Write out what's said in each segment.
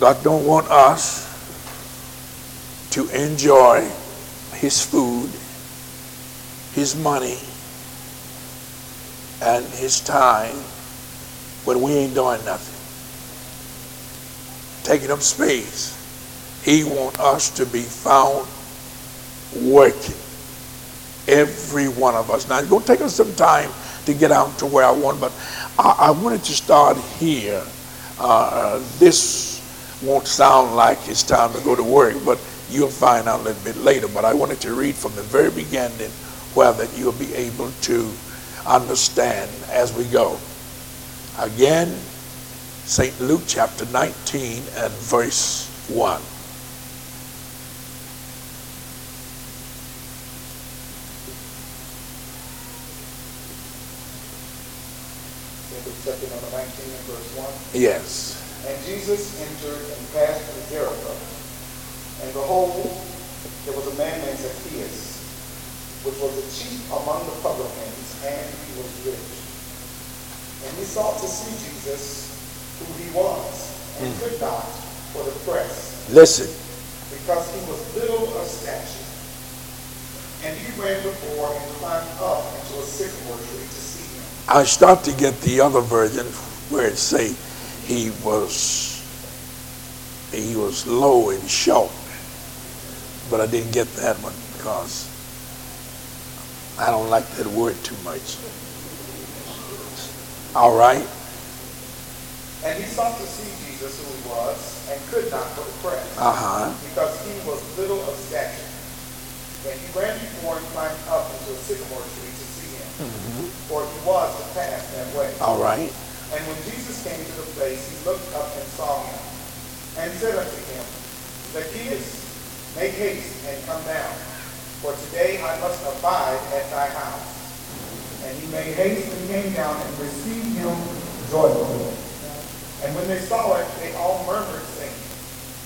God don't want us to enjoy his food, his money, and his time when we ain't doing nothing, taking up space. He wants us to be found working, every one of us. Now it's going to take us some time to get out to where I want, but I wanted to start here. This won't sound like it's time to go to work, but you'll find out a little bit later. But I wanted to read from the very beginning where that you'll be able to understand as we go. Again, St. Luke chapter 19 and verse 1. Yes. And Jesus entered and passed through Jericho. And behold, there was a man named Zacchaeus, which was the chief among the publicans, and he was rich. And he sought to see Jesus, who he was, and could not for the press. Listen. Because he was little of stature. And he ran before and climbed up into a sycamore tree to see him. I stopped to get the other version where it say he was low and short, but I didn't get that one because I don't like that word too much. All right. And he sought to see Jesus, who he was, and could not for the press, because he was little of stature. And he ran before and climbed up into a sycamore tree to see him, for he was to pass that way. All right. And when Jesus came to the place, he looked up and saw him, and said unto him, Zacchaeus, make haste and come down, for today I must abide at thy house. And he made haste and came down and received him joyfully. And when they saw it, they all murmured, saying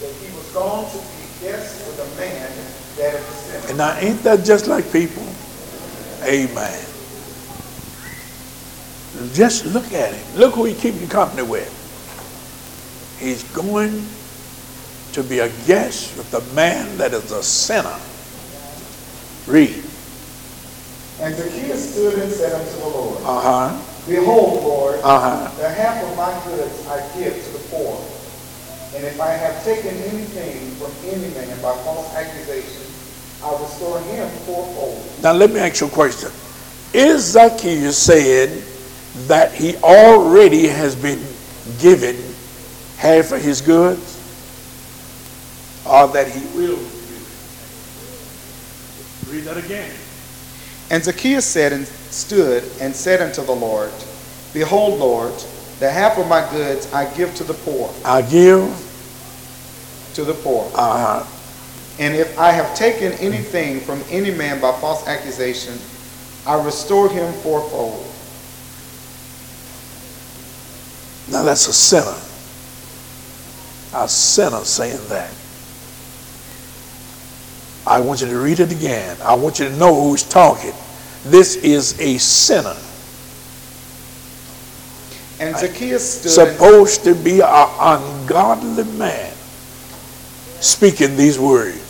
that he was gone to be guest with a man that had sinned. And now, ain't that just like people? Amen. Just look at him. Look who he keeps you company with. He's going to be a guest with the man that is a sinner. Read. And Zacchaeus stood and said unto the Lord, Behold, Lord, the half of my goods I give to the poor. And if I have taken anything from any man by false accusation, I will restore him fourfold. Now let me ask you a question. Is Zacchaeus saying that he already has been given half of his goods? Or that he will give it? Read that again. And Zacchaeus stood and said unto the Lord, Behold, Lord, the half of my goods I give to the poor. I give to the poor. And if I have taken anything from any man by false accusation, I restore him fourfold. Now that's a sinner. A sinner saying that. I want you to read it again. I want you to know who's talking. This is a sinner. And Zacchaeus stood. Supposed to be an ungodly man speaking these words.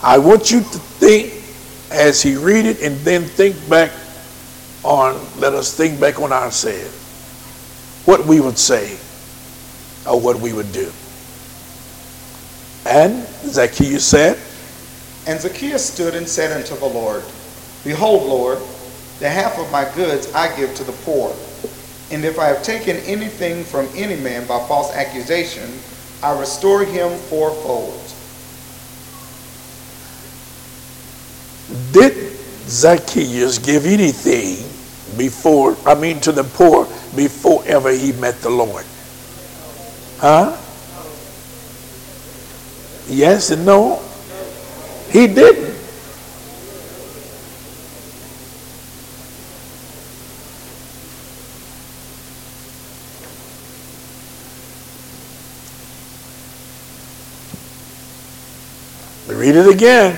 I want you to think as he read it and then let us think back on ourselves. What we would say or what we would do. And Zacchaeus said, And Zacchaeus stood and said unto the Lord, Behold, Lord, the half of my goods I give to the poor. And if I have taken anything from any man by false accusation, I restore him fourfold. Did Zacchaeus give anything to the poor before ever he met the Lord? Yes and no. He didn't. Read it again.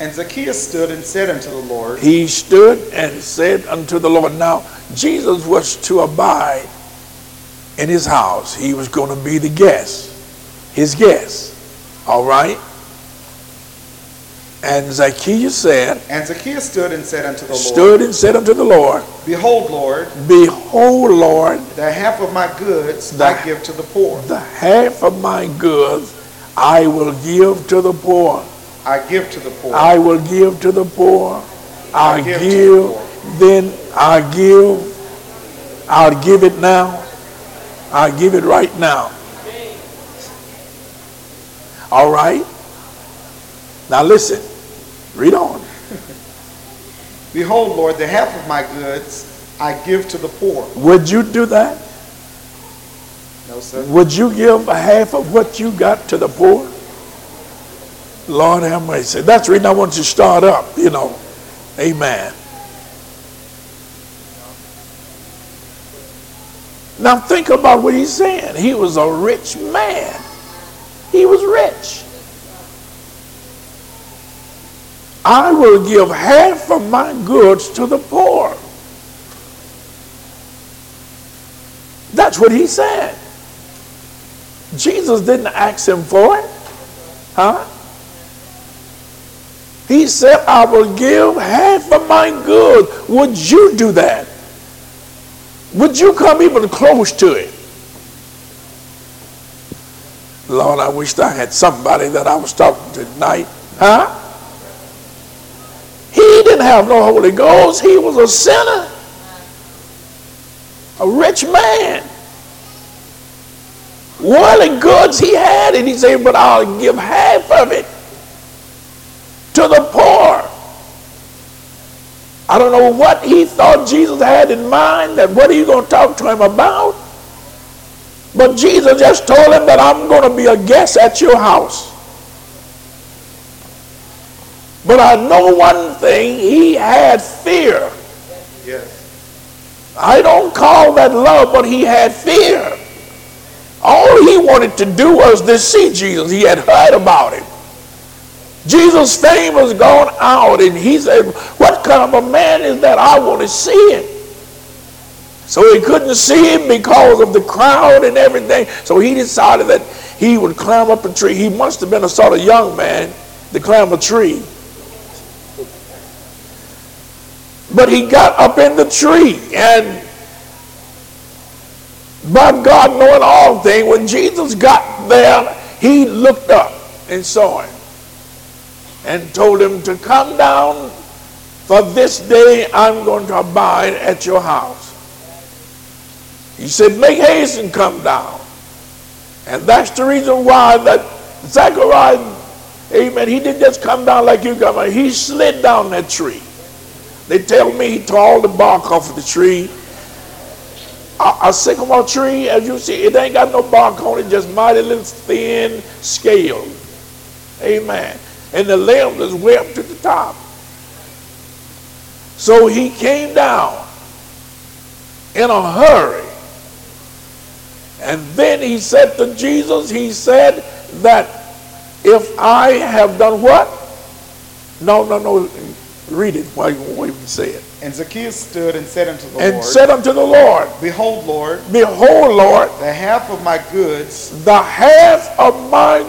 And Zacchaeus stood and said unto the Lord. He stood and said unto the Lord. Now, Jesus was to abide in his house. He was going to be the guest, his guest. All right? And Zacchaeus said, and Zacchaeus stood and said unto the Lord, Behold, Lord, the half of my goods I give to the poor. The half of my goods I will give to the poor. I will give to the poor. I'll give it now. I'll give it right now. All right? Now listen. Read on. Behold, Lord, the half of my goods I give to the poor. Would you do that? No, sir. Would you give half of what you got to the poor? Lord have mercy. That's the reason I want you to start up, you know. Amen. Now think about what he's saying. He was a rich man. He was rich. I will give half of my goods to the poor. That's what he said. Jesus didn't ask him for it. Huh? He said, I will give half of my goods. Would you do that? Would you come even close to it? Lord, I wished I had somebody that I was talking to tonight. Huh? He didn't have no Holy Ghost. He was a sinner. A rich man. Worldly goods he had, and he said, but I'll give half of it to the poor. I don't know what he thought Jesus had in mind, that what he was going to talk to him about. But Jesus just told him that I'm going to be a guest at your house. But I know one thing, he had fear. Yes. I don't call that love, but he had fear. All he wanted to do was to see Jesus. He had heard about him. Jesus' fame was gone out, and he said, what kind of a man is that? I want to see him. So he couldn't see him because of the crowd and everything. So he decided that he would climb up a tree. He must have been a sort of young man to climb a tree. But he got up in the tree, and by God knowing all things, when Jesus got there, he looked up and saw him and told him to come down, for this day I'm going to abide at your house. He said, make haste and come down. And that's the reason why that Zacharias, amen, he didn't just come down like you come down. He slid down that tree. They tell me he tore all the bark off of the tree. A sycamore tree, as you see, it ain't got no bark on it, just mighty little thin scale. Amen. And the limb is way up to the top. So he came down in a hurry. And then he said to Jesus, he said that if I have done what? No. Read it while you say it. And Zacchaeus stood and said unto the Lord. Behold, Lord. The half of my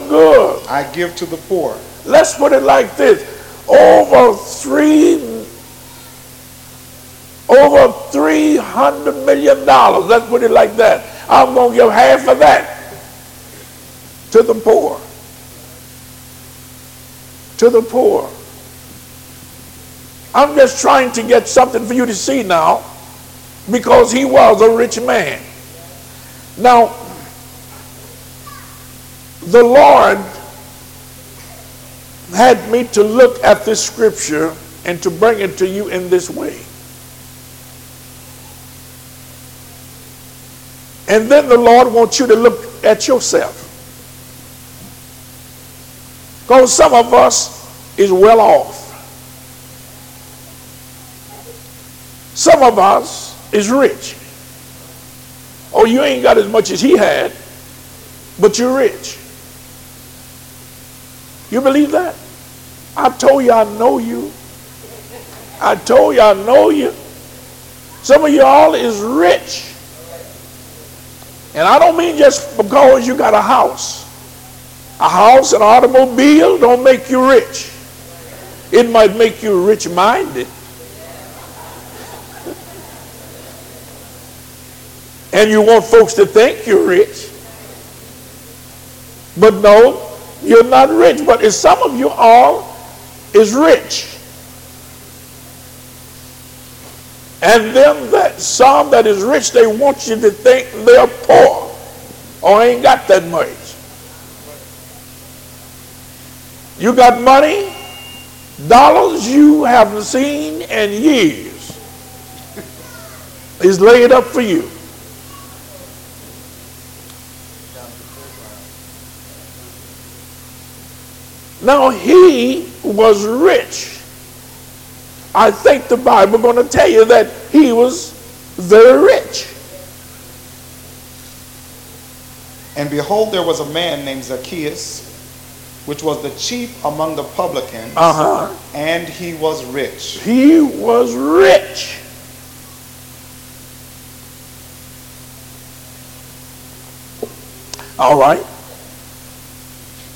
goods. I give to the poor. Let's put it like this. Over $300 million. Let's put it like that. I'm going to give half of that to the poor. I'm just trying to get something for you to see now, because he was a rich man. Now, the Lord had me to look at this scripture and to bring it to you in this way. And then the Lord wants you to look at yourself. Because some of us is well off. Some of us is rich. Oh, you ain't got as much as he had, but you're rich. You believe that? I told you I know you. Some of y'all is rich. And I don't mean just because you got a house. A house, an automobile don't make you rich. It might make you rich-minded. And you want folks to think you're rich. But no, you're not rich. But if some of you all is rich. And them that some that is rich, they want you to think they're poor or ain't got that much. You got money, dollars you haven't seen in years is laid up for you. Now, he was rich. I think the Bible is going to tell you that he was very rich. And behold, there was a man named Zacchaeus, which was the chief among the publicans, and he was rich. He was rich. All right.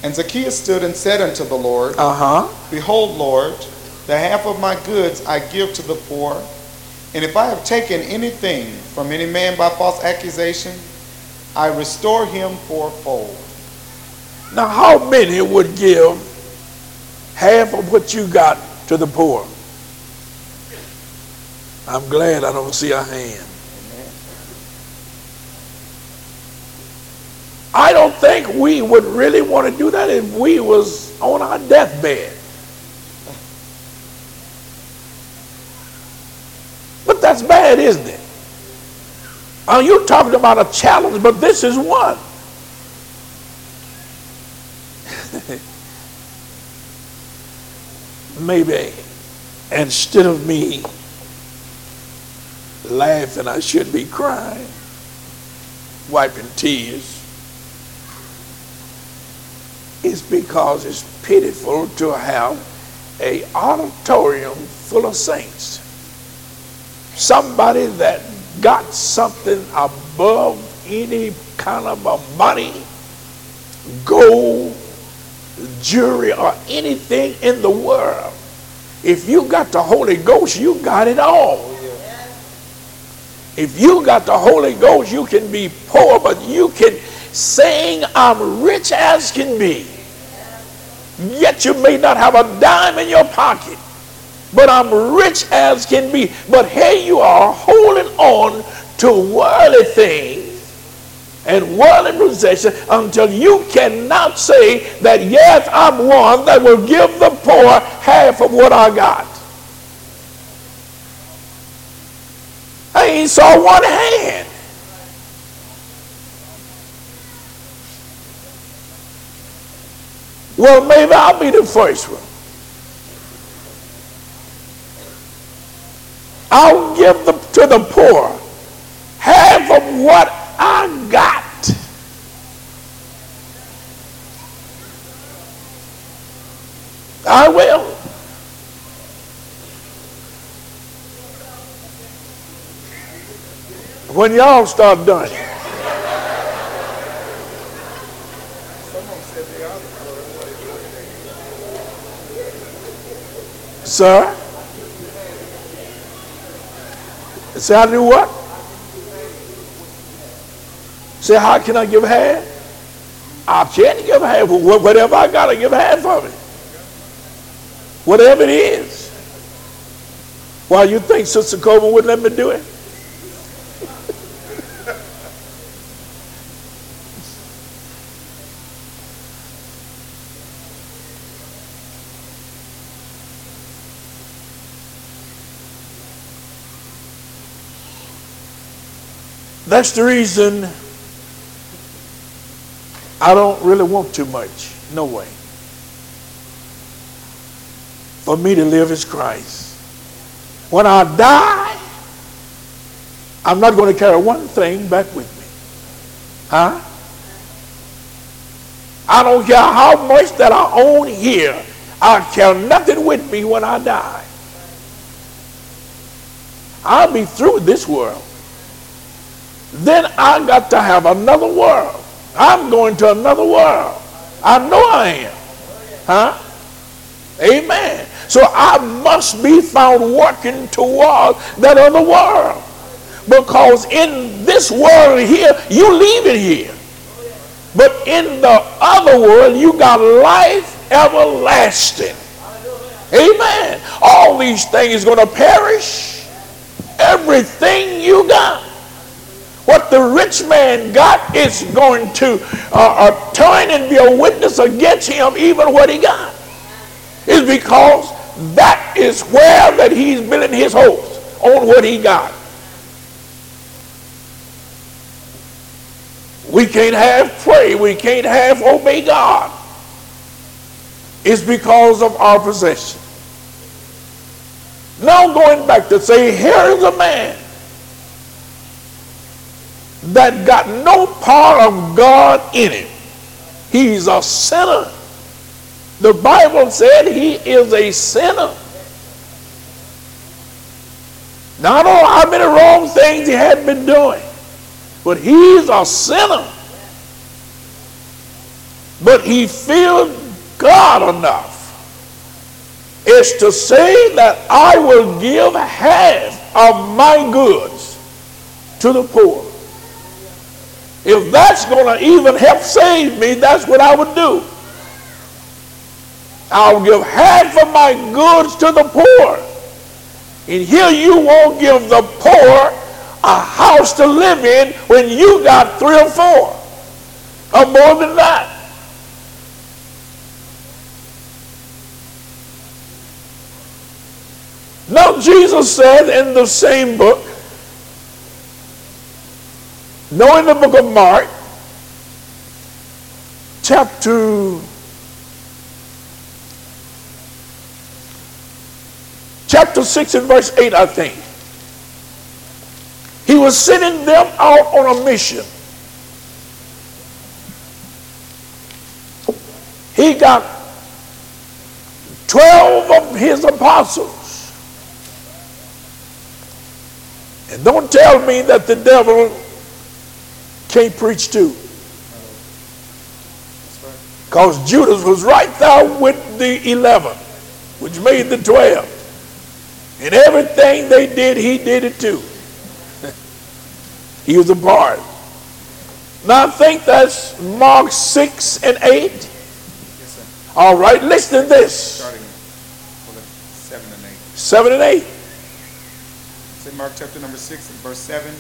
And Zacchaeus stood and said unto the Lord, Behold, Lord, the half of my goods I give to the poor, and if I have taken anything from any man by false accusation, I restore him fourfold. Now, how many would give half of what you got to the poor? I'm glad I don't see a hand. I don't think we would really want to do that if we was on our deathbed. But that's bad, isn't it? You're talking about a challenge, but this is one. Maybe instead of me laughing, I should be crying, wiping tears. It's because it's pitiful to have an auditorium full of saints. Somebody that got something above any kind of a money, gold, jewelry, or anything in the world. If you got the Holy Ghost, you got it all. If you got the Holy Ghost, you can be poor, but you can sing, I'm rich as can be. Yet you may not have a dime in your pocket, but I'm rich as can be. But here you are holding on to worldly things and worldly possessions until you cannot say that, yes, I'm one that will give the poor half of what I got. I ain't saw one hand. Well, maybe I'll be the first one. I'll give to the poor half of what I got. I will. When y'all start doing it. Sir? Say, I do what? Say, how can I give half? I can't give half. Whatever I got, I give half of it. Whatever it is. Why, you think Sister Coleman would let me do it? That's the reason I don't really want too much. No way. For me to live is Christ. When I die, I'm not going to carry one thing back with me. Huh? I don't care how much that I own here. I carry nothing with me when I die. I'll be through with this world. Then I got to have another world. I'm going to another world. I know I am. Huh? Amen. So I must be found working towards that other world. Because in this world here, you leave it here. But in the other world, you got life everlasting. Amen. All these things are going to perish. Everything you got. What the rich man got is going to turn and be a witness against him, even what he got. It's because that is where that he's building his hopes, on what he got. We can't half pray. We can't half obey God. It's because of our possession. Now going back to say, here is a man that got no part of God in him. He's a sinner. The Bible said he is a sinner. Now I don't know how many wrong things he had been doing. But he's a sinner. But he feared God enough is to say that I will give half of my goods to the poor. If that's going to even help save me, that's what I would do. I'll give half of my goods to the poor. And here you won't give the poor a house to live in when you got three or four, or more than that. Now Jesus said in the same book, no, in the book of Mark, chapter 6 and verse 8, I think. He was sending them out on a mission. He got 12 of his apostles. And don't tell me that the devil can't preach to. Because Judas was right there with the 11, which made the 12. And everything they did, he did it too. He was a part. Now I think that's Mark 6 and 8. Yes, sir. All right, listen to this. Starting with 7 and 8. 7 and 8. It's in Mark chapter number 6 and verse 7.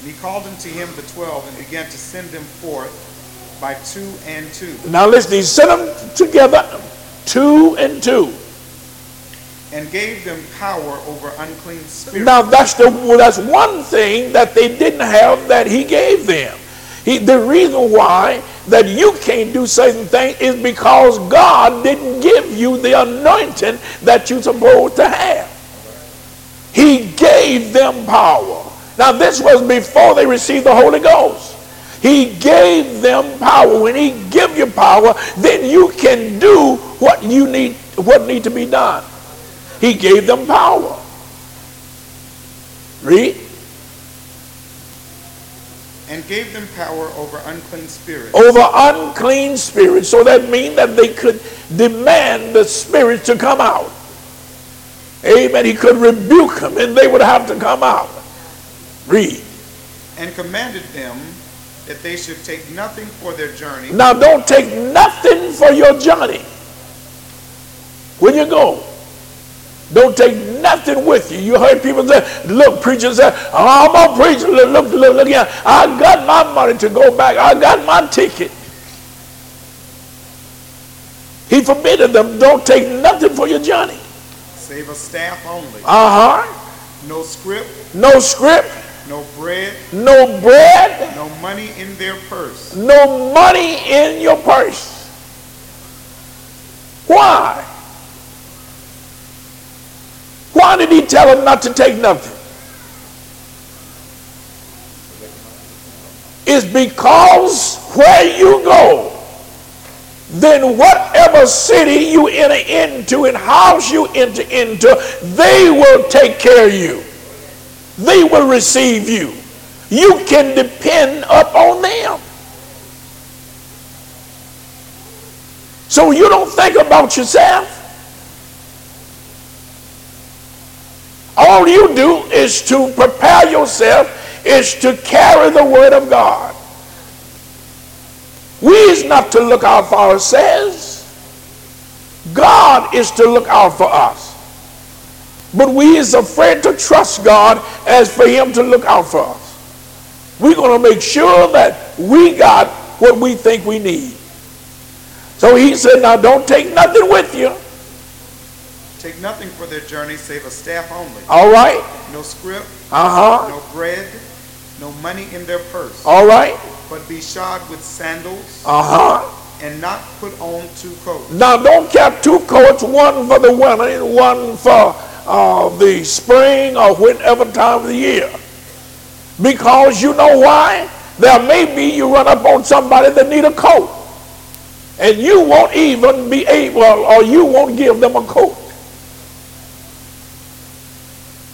And he called unto him the 12 and began to send them forth by two and two. Now listen, he sent them together, two and two. And gave them power over unclean spirits. Now that's one thing that they didn't have that he gave them. The reason why that you can't do certain things is because God didn't give you the anointing that you're supposed to have. He gave them power. Now this was before they received the Holy Ghost. He gave them power. When he gives you power, then you can do what you need, what needs to be done. He gave them power. Read. And gave them power over unclean spirits. Over unclean spirits. So that means that they could demand the spirits to come out. Amen. He could rebuke them and they would have to come out. Read. And commanded them that they should take nothing for their journey. Now don't take nothing for your journey. When you go. Don't take nothing with you. You heard people say, look, preachers say, oh, I'm a preacher. Look, yeah, I got my money to go back. I got my ticket. He forbidden them, don't take nothing for your journey. Save a staff only. Uh-huh. No scrip. No scrip. No bread. No bread. No money in their purse. No money in your purse. Why? Why did he tell him not to take nothing? It's because where you go, then whatever city you enter into and house you enter into, they will take care of you. They will receive you. You can depend upon them. So you don't think about yourself. All you do is to prepare yourself, is to carry the word of God. We is not to look out for ourselves. God is to look out for us. But we is afraid to trust God as for him to look out for us. We're going to make sure that we got what we think we need. So he said, now don't take nothing with you. Take nothing for their journey save a staff only. All right. No scrip, no bread, no money in their purse. All right. But be shod with sandals. And not put on two coats. Now don't keep two coats, one for the winter and one for the spring or whatever time of the year. Because you know why? There may be you run up on somebody that need a coat. And you won't even be able, or you won't give them a coat.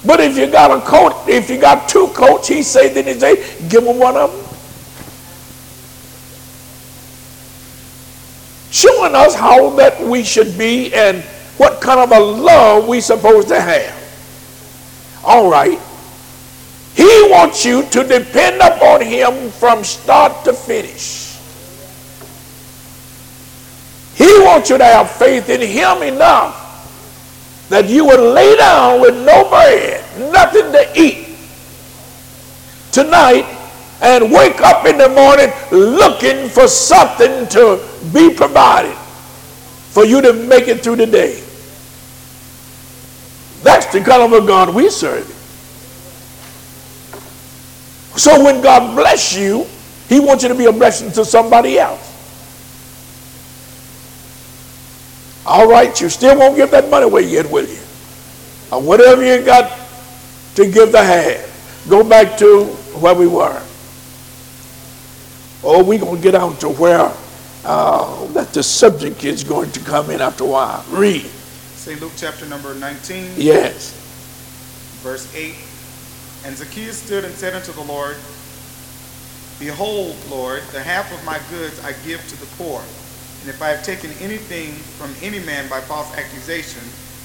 But if you got a coat, if you got two coats, he said, then he said, give them one of them. Showing us how that we should be and what kind of a love we supposed to have. All right. He wants you to depend upon him from start to finish. He wants you to have faith in him enough that you would lay down with no bread, nothing to eat tonight, and wake up in the morning looking for something to be provided for you to make it through the day. That's the kind of a God we serve. So when God bless you, he wants you to be a blessing to somebody else. All right, you still won't give that money away yet, will you? Or whatever you got to give the hand. Go back to where we were. Oh, we're going to get out to where that the subject is going to come in after a while. Read. St. Luke chapter number 19. Yes. Verse 8. And Zacchaeus stood and said unto the Lord, Behold, Lord, the half of my goods I give to the poor. And if I have taken anything from any man by false accusation,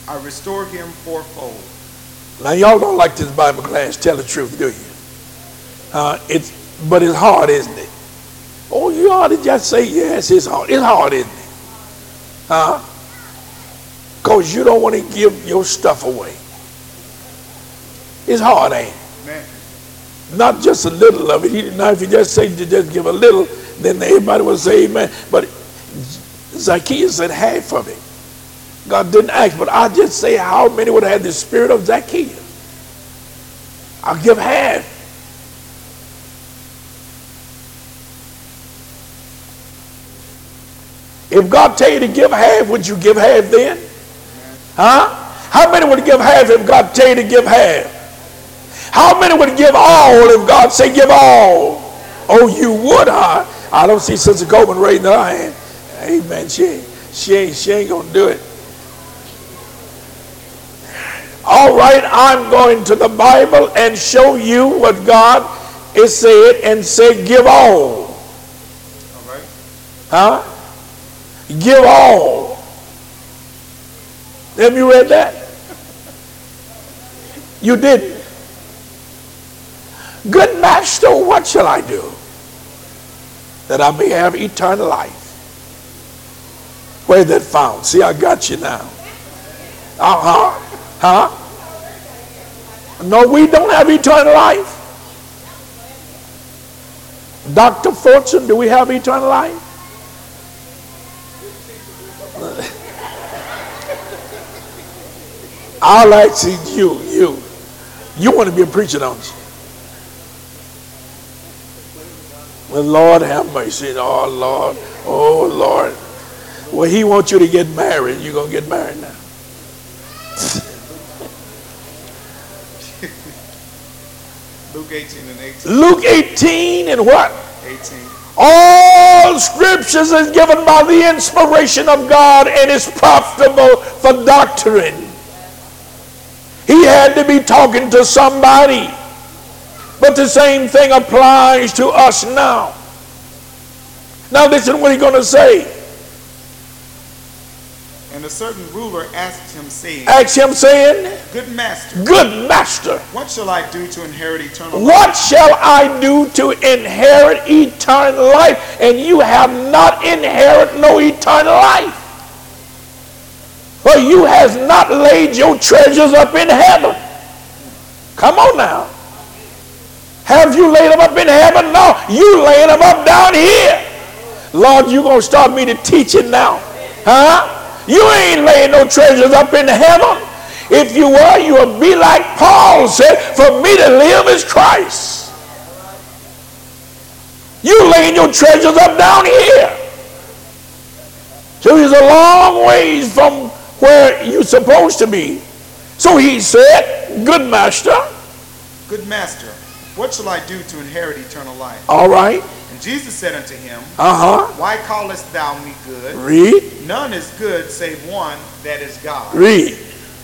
I restore him fourfold. Now, y'all don't like this Bible class, tell the truth, do you? But it's hard, isn't it? Oh, you ought to just say, yes, it's hard. It's hard, isn't it? Because you don't want to give your stuff away. It's hard, ain't it? Man. Not just a little of it. Now, if you just say, you just give a little, then everybody will say amen. But Zacchaeus said half of it. God didn't ask, but I just say how many would have the spirit of Zacchaeus? I'll give half. If God tell you to give half, would you give half then? Huh? How many would give half if God tell you to give half? How many would give all if God say give all? Oh, you would, huh? I don't see Sister Coleman raising her hand. Amen. She ain't going to do it. All right, I'm going to the Bible and show you what God is saying and say give all. All right. Huh? Give all. Have you read that? You didn't. Good master, what shall I do that I may have eternal life? Where that found? See, I got you now. No, we don't have eternal life. Dr. Fortune, do we have eternal life? I like to see you want to be a preacher, don't you? Well, Lord have mercy. Oh, Lord. Oh, Lord. Well, he wants you to get married. You're going to get married now. Luke 18 and 18. Luke 18 and what? 18. All scriptures is given by the inspiration of God and is profitable for doctrine. He had to be talking to somebody. But the same thing applies to us now. Now listen what he's going to say. And a certain ruler asked him, saying, Good master. Good master. What shall I do to inherit eternal life? What shall I do to inherit eternal life? And you have not inherited no eternal life. For you has not laid your treasures up in heaven. Come on now. Have you laid them up in heaven? No, you laying them up down here. Lord, you going to start me to teach it now. Huh? You ain't laying no treasures up in heaven. If you were, you would be like Paul said, for me to live is Christ. You laying your treasures up down here. So he's a long ways from where you're supposed to be. So he said, Good master, what shall I do to inherit eternal life? All right. And Jesus said unto him, Why callest thou me good? Read. None is good save one, that is God. Read.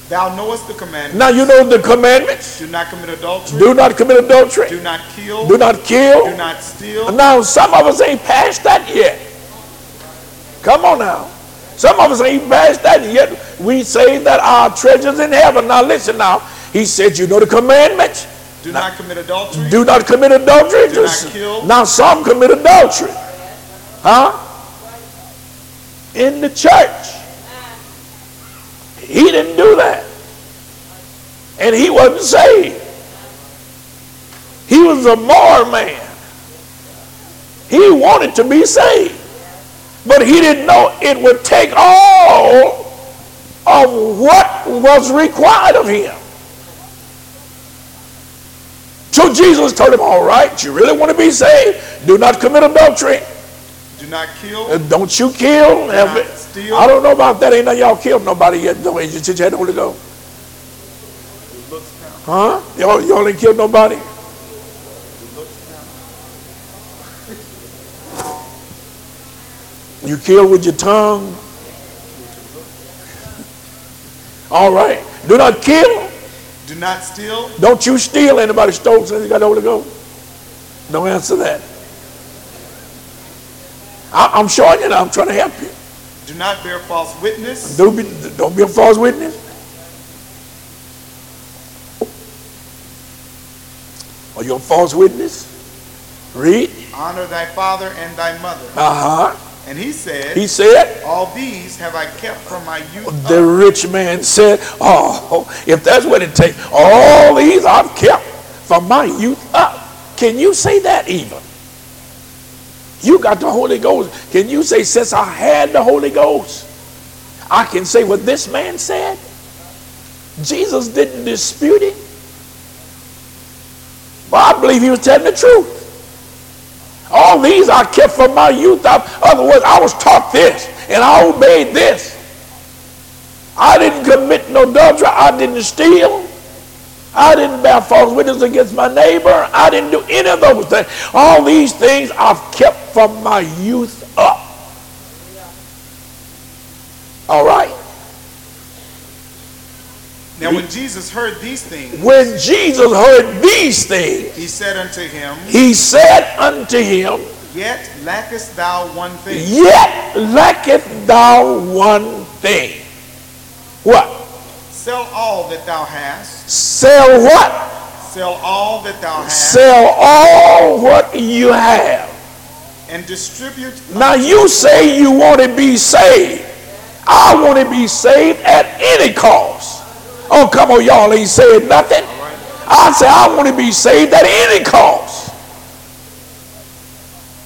Thou knowest the commandments. Now you know the commandments. Do not commit adultery. Do not commit adultery. Do not kill. Do not kill. Do not steal. Now some of us ain't past that yet. Come on now. Some of us ain't past that yet. We say that our treasures in heaven. Now listen now. He said, you know the commandments. Do not commit adultery. Do not commit adultery. Do not kill. Now some commit adultery. Huh? In the church. He didn't do that. And he wasn't saved. He was a moral man. He wanted to be saved. But he didn't know it would take all of what was required of him. So Jesus told him, all right, you really want to be saved? Do not commit adultery. Do not kill. Don't you kill. Do not steal. I don't know about that. Ain't none of y'all killed nobody yet. No, you just had the Holy Ghost. Huh? Y'all ain't killed nobody? You kill with your tongue. All right. Do not kill. Do not steal. Don't you steal. Anybody stole since you got the Holy Ghost? Don't answer that. I'm showing you now. I'm trying to help you. Do not bear false witness. Don't be a false witness. Are you a false witness? Read. Honor thy father and thy mother. Uh-huh. And he said, all these have I kept from my youth. The rich man said, oh, if that's what it takes, all these I've kept from my youth up. Can you say that even? You got the Holy Ghost. Can you say, since I had the Holy Ghost, I can say what this man said? Jesus didn't dispute it. But I believe he was telling the truth. All these I kept from my youth up. Otherwise, I was taught this, and I obeyed this. I didn't commit no adultery. I didn't steal. I didn't bear false witness against my neighbor. I didn't do any of those things. All these things I've kept from my youth up. All right. Now when Jesus heard these things, he said unto him, yet lackest thou one thing. Yet lackest thou one thing. What? Sell all that thou hast. Sell what? Sell all that thou hast. Sell all what you have. And distribute. Now you say you want to be saved. I want to be saved at any cost. Oh, come on, y'all ain't saying nothing. I say, I want to be saved at any cost.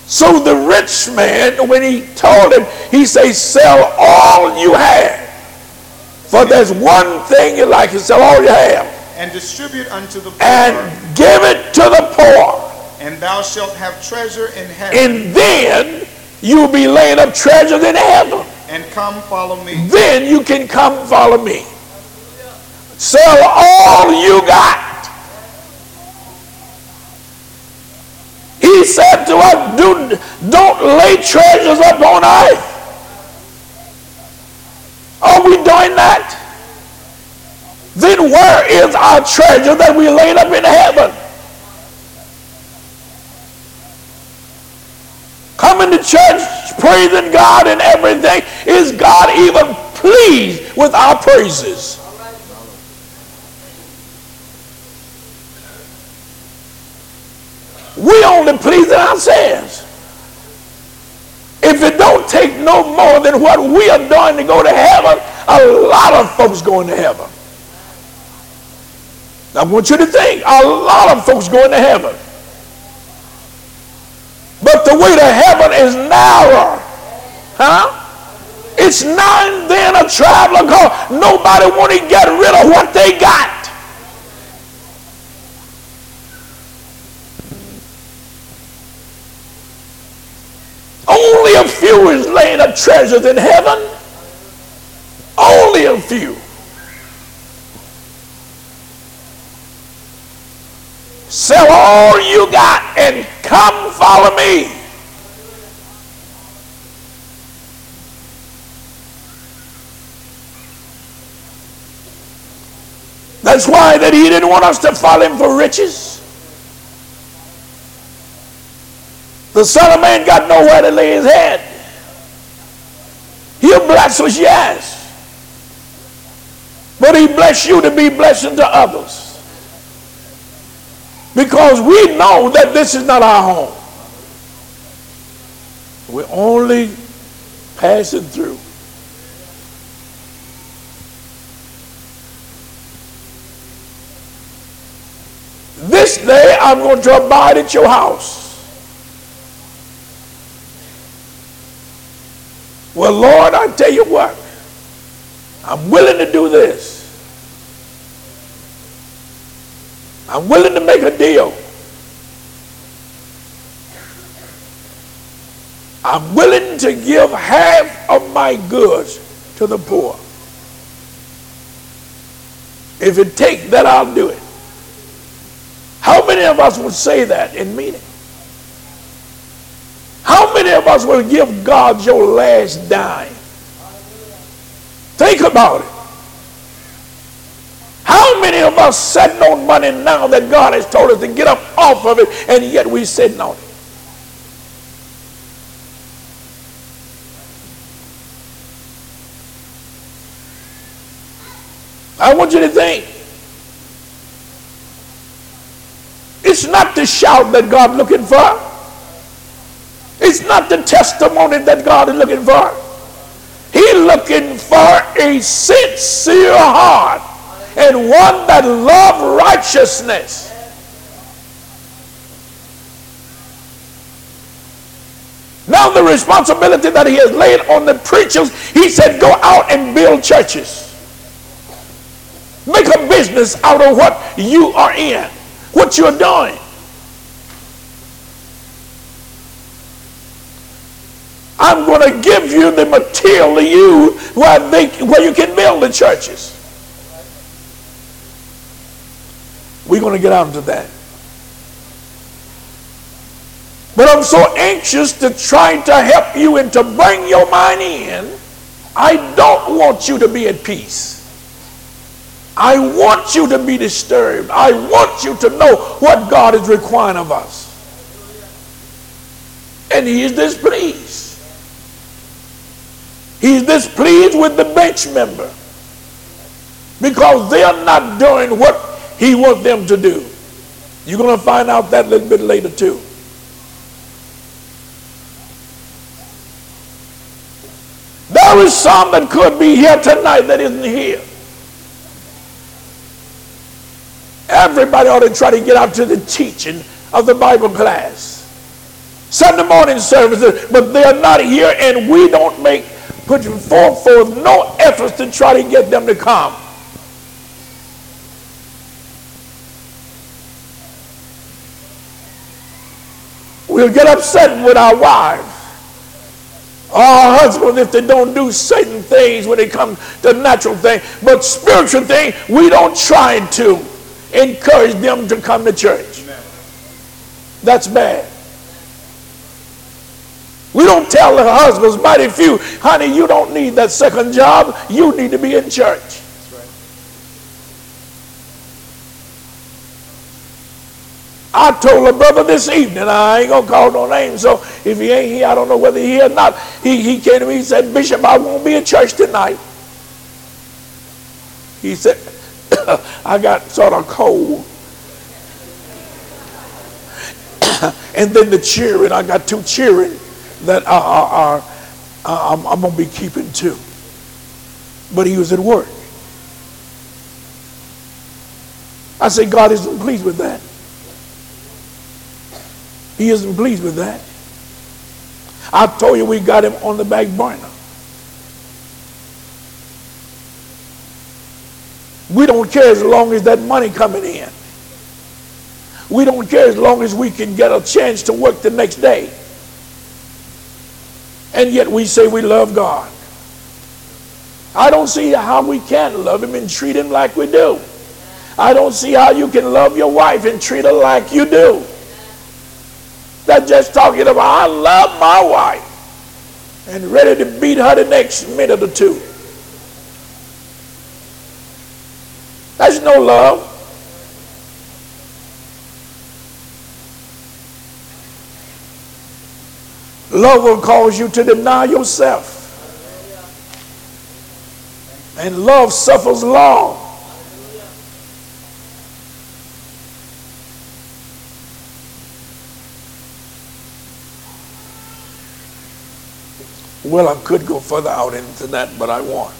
So the rich man, when he told him, he said, sell all you have. For there's one thing you like, you sell all you have. And distribute unto the poor. And give it to the poor. And thou shalt have treasure in heaven. And then you'll be laying up treasures in heaven. And come follow me. Then you can come follow me. Sell all you got. He said to us, don't lay treasures up on earth. Are we doing that? Then where is our treasure that we laid up in heaven? coming to church, praising God and everything. Is God even pleased with our praises? We only pleasing ourselves. If it don't take no more than what we are doing to go to heaven, a lot of folks going to heaven. I want you to think, a lot of folks going to heaven. But the way to heaven is narrow. Huh? It's now and then a traveler call. Nobody want to get rid of what they got. Only a few is laying up treasures in heaven. Only a few. Sell all you got and come follow me. That's why that he didn't want us to follow him for riches. The Son of Man got nowhere to lay his head. He'll bless us, yes. But he blessed you to be blessing to others. Because we know that this is not our home. We're only passing through. This day I'm going to abide at your house. Well, Lord, I tell you what, I'm willing to do this. I'm willing to make a deal. I'm willing to give half of my goods to the poor. If it takes that, I'll do it. How many of us would say that in meaning? How many of us will give God your last dime? Think about it. How many of us sitting on money now that God has told us to get up off of it, and yet we're sitting on it? I want you to think. It's not the shout that God's looking for. It's not the testimony that God is looking for. He's looking for a sincere heart. And one that loves righteousness. Now the responsibility that he has laid on the preachers, he said, go out and build churches. Make a business out of what you are in, what you're doing. I'm going to give you the material to use where you can build the churches. We're going to get out into that. But I'm so anxious to try to help you and to bring your mind in. I don't want you to be at peace. I want you to be disturbed. I want you to know what God is requiring of us. And he is displeased. He's displeased with the bench member because they are not doing what he wants them to do. You're going to find out that a little bit later too. There is some that could be here tonight that isn't here. Everybody ought to try to get out to the teaching of the Bible class. Sunday morning services, but they are not here, and we don't put forth no efforts to try to get them to come. We'll get upset with our wives or our husbands if they don't do certain things when it comes to natural things. But spiritual things, we don't try to encourage them to come to church. That's bad. We don't tell the husbands, mighty few, honey, you don't need that second job. You need to be in church. I told a brother this evening, I ain't going to call no names, so if he ain't here, I don't know whether he's here or not. He came to me, he said, Bishop, I won't be at church tonight. He said, I got sort of cold. And then the cheering, I got two cheering that I'm going to be keeping too. But he was at work. I said, God isn't pleased with that. He isn't pleased with that. I told you we got him on the back burner. We don't care as long as that money coming in. We don't care as long as we can get a chance to work the next day. And yet we say we love God. I don't see how we can love him and treat him like we do. I don't see how you can love your wife and treat her like you do. That's just talking about I love my wife and ready to beat her the next minute or two. That's no love. Love will cause you to deny yourself. And love suffers long. Well, I could go further out into that, but I won't.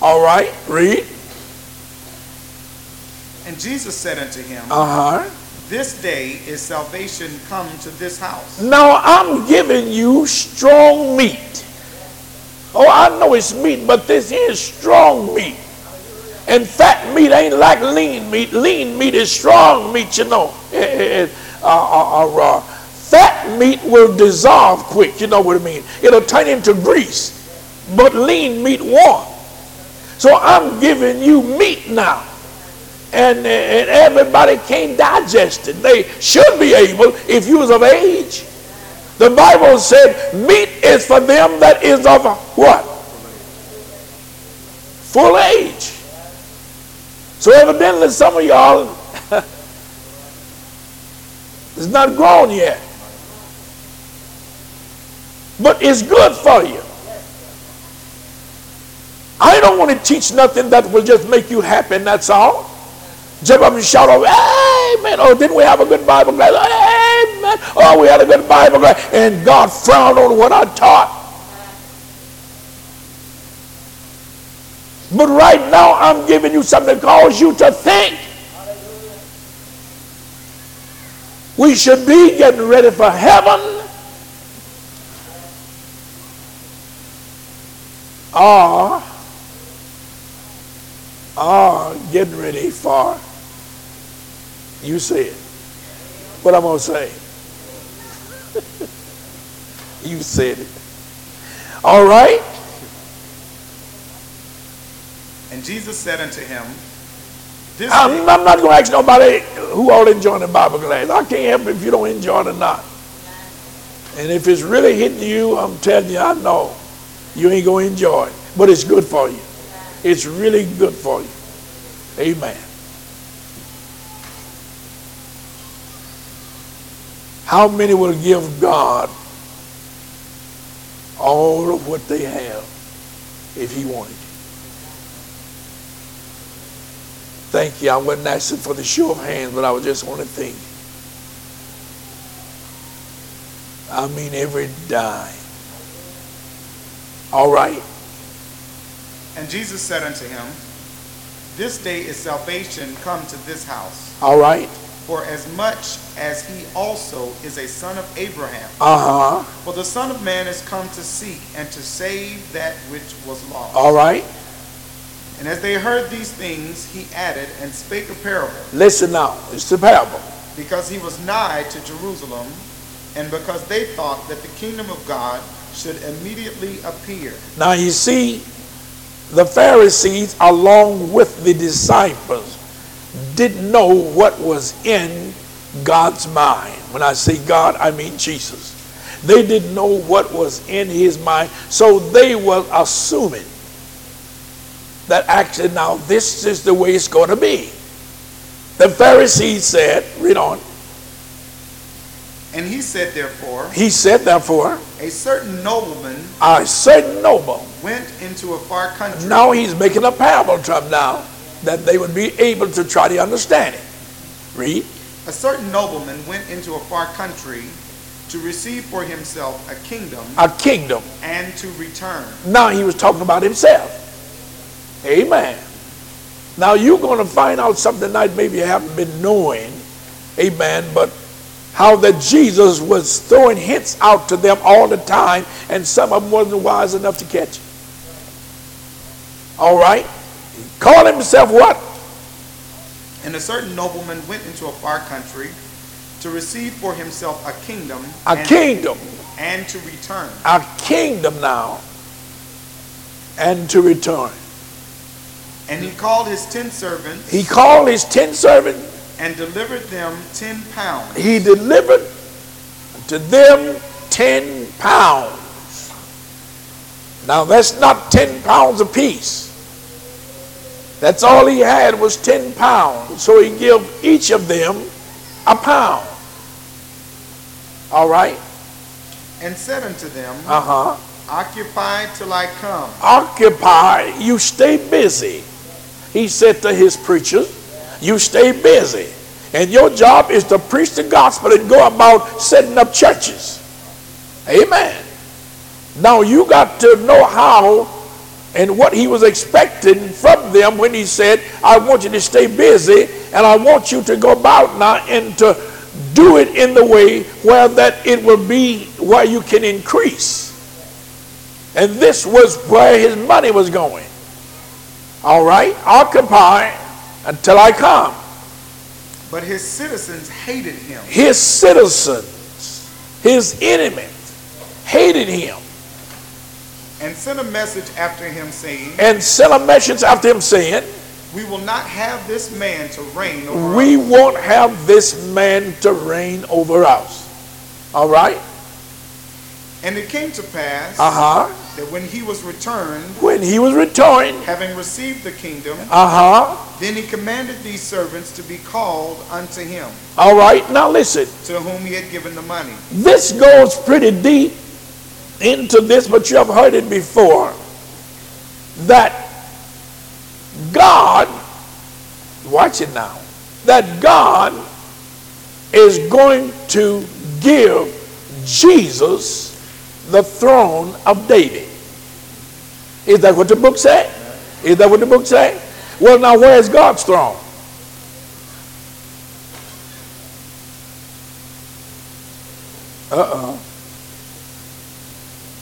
All right, read. And Jesus said unto him, This day is salvation come to this house. Now I'm giving you strong meat. Oh, I know it's meat, but this is strong meat. And fat meat ain't like lean meat. Lean meat is strong meat, you know. Fat meat will dissolve quick, you know what I mean. It'll turn into grease, but lean meat won't. So I'm giving you meat now. And everybody can't digest it. They should be able if you was of age. The Bible said meat is for them that is of what? Full age. So evidently some of y'all is not grown yet. But it's good for you. I don't want to teach nothing that will just make you happy and that's all. Jump up and shout over, amen. Oh, didn't we have a good Bible class? Amen. Oh, we had a good Bible class. And God frowned on what I taught. But right now, I'm giving you something that calls you to think. We should be getting ready for heaven. Getting ready for. You say it. What I'm going to say. You said it. All right. And Jesus said unto him, this I'm not going to ask nobody who all enjoying the Bible class. I can't help if you don't enjoy it or not. And if it's really hitting you, I'm telling you, I know. You ain't going to enjoy it. But it's good for you. It's really good for you. Amen. How many will give God all of what they have if he wanted? Thank you. I wasn't asking for the show of hands, but I was just want to think. I mean every dime. All right. And Jesus said unto him, this day is salvation come to this house. All right. For as much as he also is a son of Abraham. For the Son of Man is come to seek and to save that which was lost. All right. And as they heard these things, he added and spake a parable. Listen now, it's the parable. Because he was nigh to Jerusalem, and because they thought that the kingdom of God should immediately appear. Now you see, the Pharisees, along with the disciples, didn't know what was in God's mind. When I say God, I mean Jesus. They didn't know what was in his mind, so they were assuming that actually now this is the way it's going to be. The Pharisees said, read on, And he said, therefore. He said, therefore. A certain nobleman. A certain noble. Went into a far country. Now he's making a parable to them now, that they would be able to try to understand it. Read. A certain nobleman went into a far country to receive for himself a kingdom. A kingdom. And to return. Now he was talking about himself. Amen. Now you're going to find out something tonight maybe you haven't been knowing. Amen. But how that Jesus was throwing hints out to them all the time, and some of them wasn't wise enough to catch it. All right? He called himself what? And a certain nobleman went into a far country to receive for himself a kingdom. A kingdom. And to return. A kingdom now. And to return. And he called his 10 servants. He called his 10 servants. And delivered them 10 pounds. He delivered to them 10 pounds. Now that's not 10 pounds apiece. That's all he had was 10 pounds. So he gave each of them a pound. All right. And said unto them, occupy till I come. Occupy, you stay busy. He said to his preachers, you stay busy. And your job is to preach the gospel and go about setting up churches. Amen. Now you got to know how and what he was expecting from them when he said, I want you to stay busy, and I want you to go about now and to do it in the way where that it will be where you can increase. And this was where his money was going. All right? Occupy until I come. But his citizens hated him. His citizens, his enemies, hated him. And sent a message after him saying. And sent a message after him saying. We will not have this man to reign over us. We won't have this man to reign over us. All right. And it came to pass. That when he was returned, having received the kingdom, then he commanded these servants to be called unto him. All right, now listen. To whom he had given the money. This goes pretty deep into this, but you have heard it before. That God, watch it now, that God is going to give Jesus the throne of David. Is that what the book said? Is that what the book said? Well, now where is God's throne?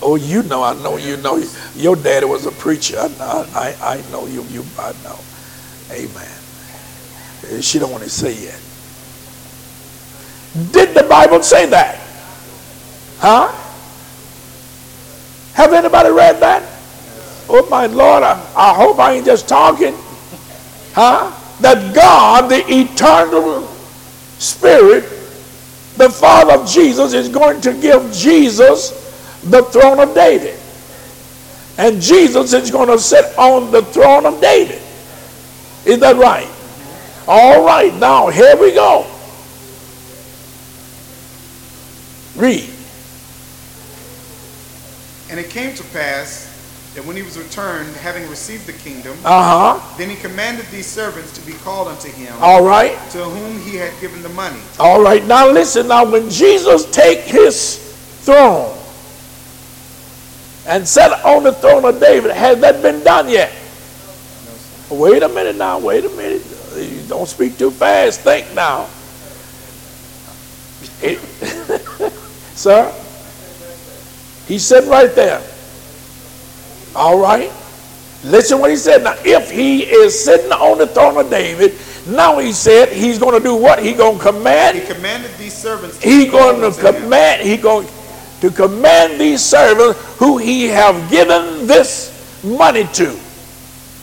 Oh, you know, I know, you know. Your daddy was a preacher. I know you. I know. Amen. She don't want to say yet. Did the Bible say that? Huh? Have anybody read that? Oh, my Lord, I hope I ain't just talking. Huh? That God, the eternal Spirit, the Father of Jesus, is going to give Jesus the throne of David. And Jesus is going to sit on the throne of David. Is that right? All right, now, here we go. Read. And it came to pass that when he was returned, having received the kingdom, then he commanded these servants to be called unto him. All right. To whom he had given the money. All right. Now listen. Now when Jesus take his throne and sat on the throne of David, has that been done yet? No, sir. Wait a minute now. Wait a minute. Don't speak too fast. Think now. Sir? He said right there. All right. Listen what he said. Now, if he is sitting on the throne of David, now he said he's going to do what? He's going to command. He commanded these servants. He's going to command. He's going to command these servants who he have given this money to.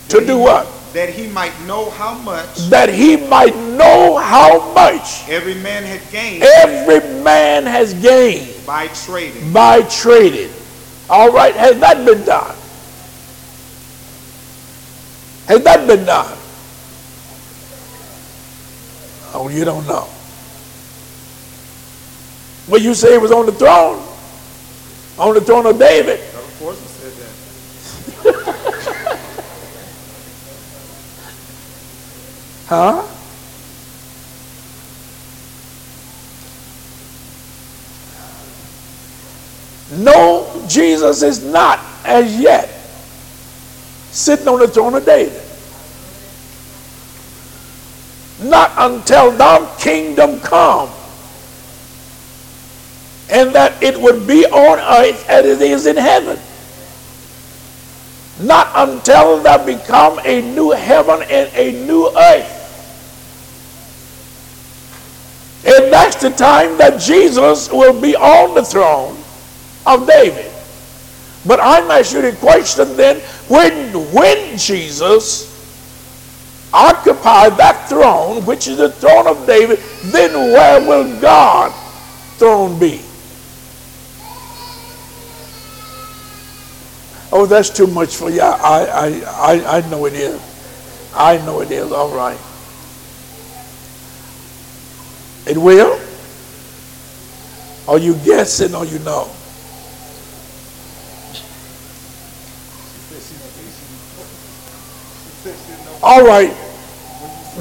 To do what? That he might know how much. That he might know how much. Every man had gained. Every man has gained. By trading. By trading. All right. Has that been done? Has that been done? Oh, you don't know. Well, you say it was on the throne of David. God, of course, I said that. Huh? No, Jesus is not as yet sitting on the throne of David. Not until thy kingdom come, and that it would be on earth as it is in heaven. Not until there become a new heaven and a new earth. And that's the time that Jesus will be on the throne of David. But I'm asking you the question then, when Jesus occupied that throne, which is the throne of David, then where will God's throne be? Oh, that's too much for you. I know it is. I know it is. All right. It will? Are you guessing or you know? All right.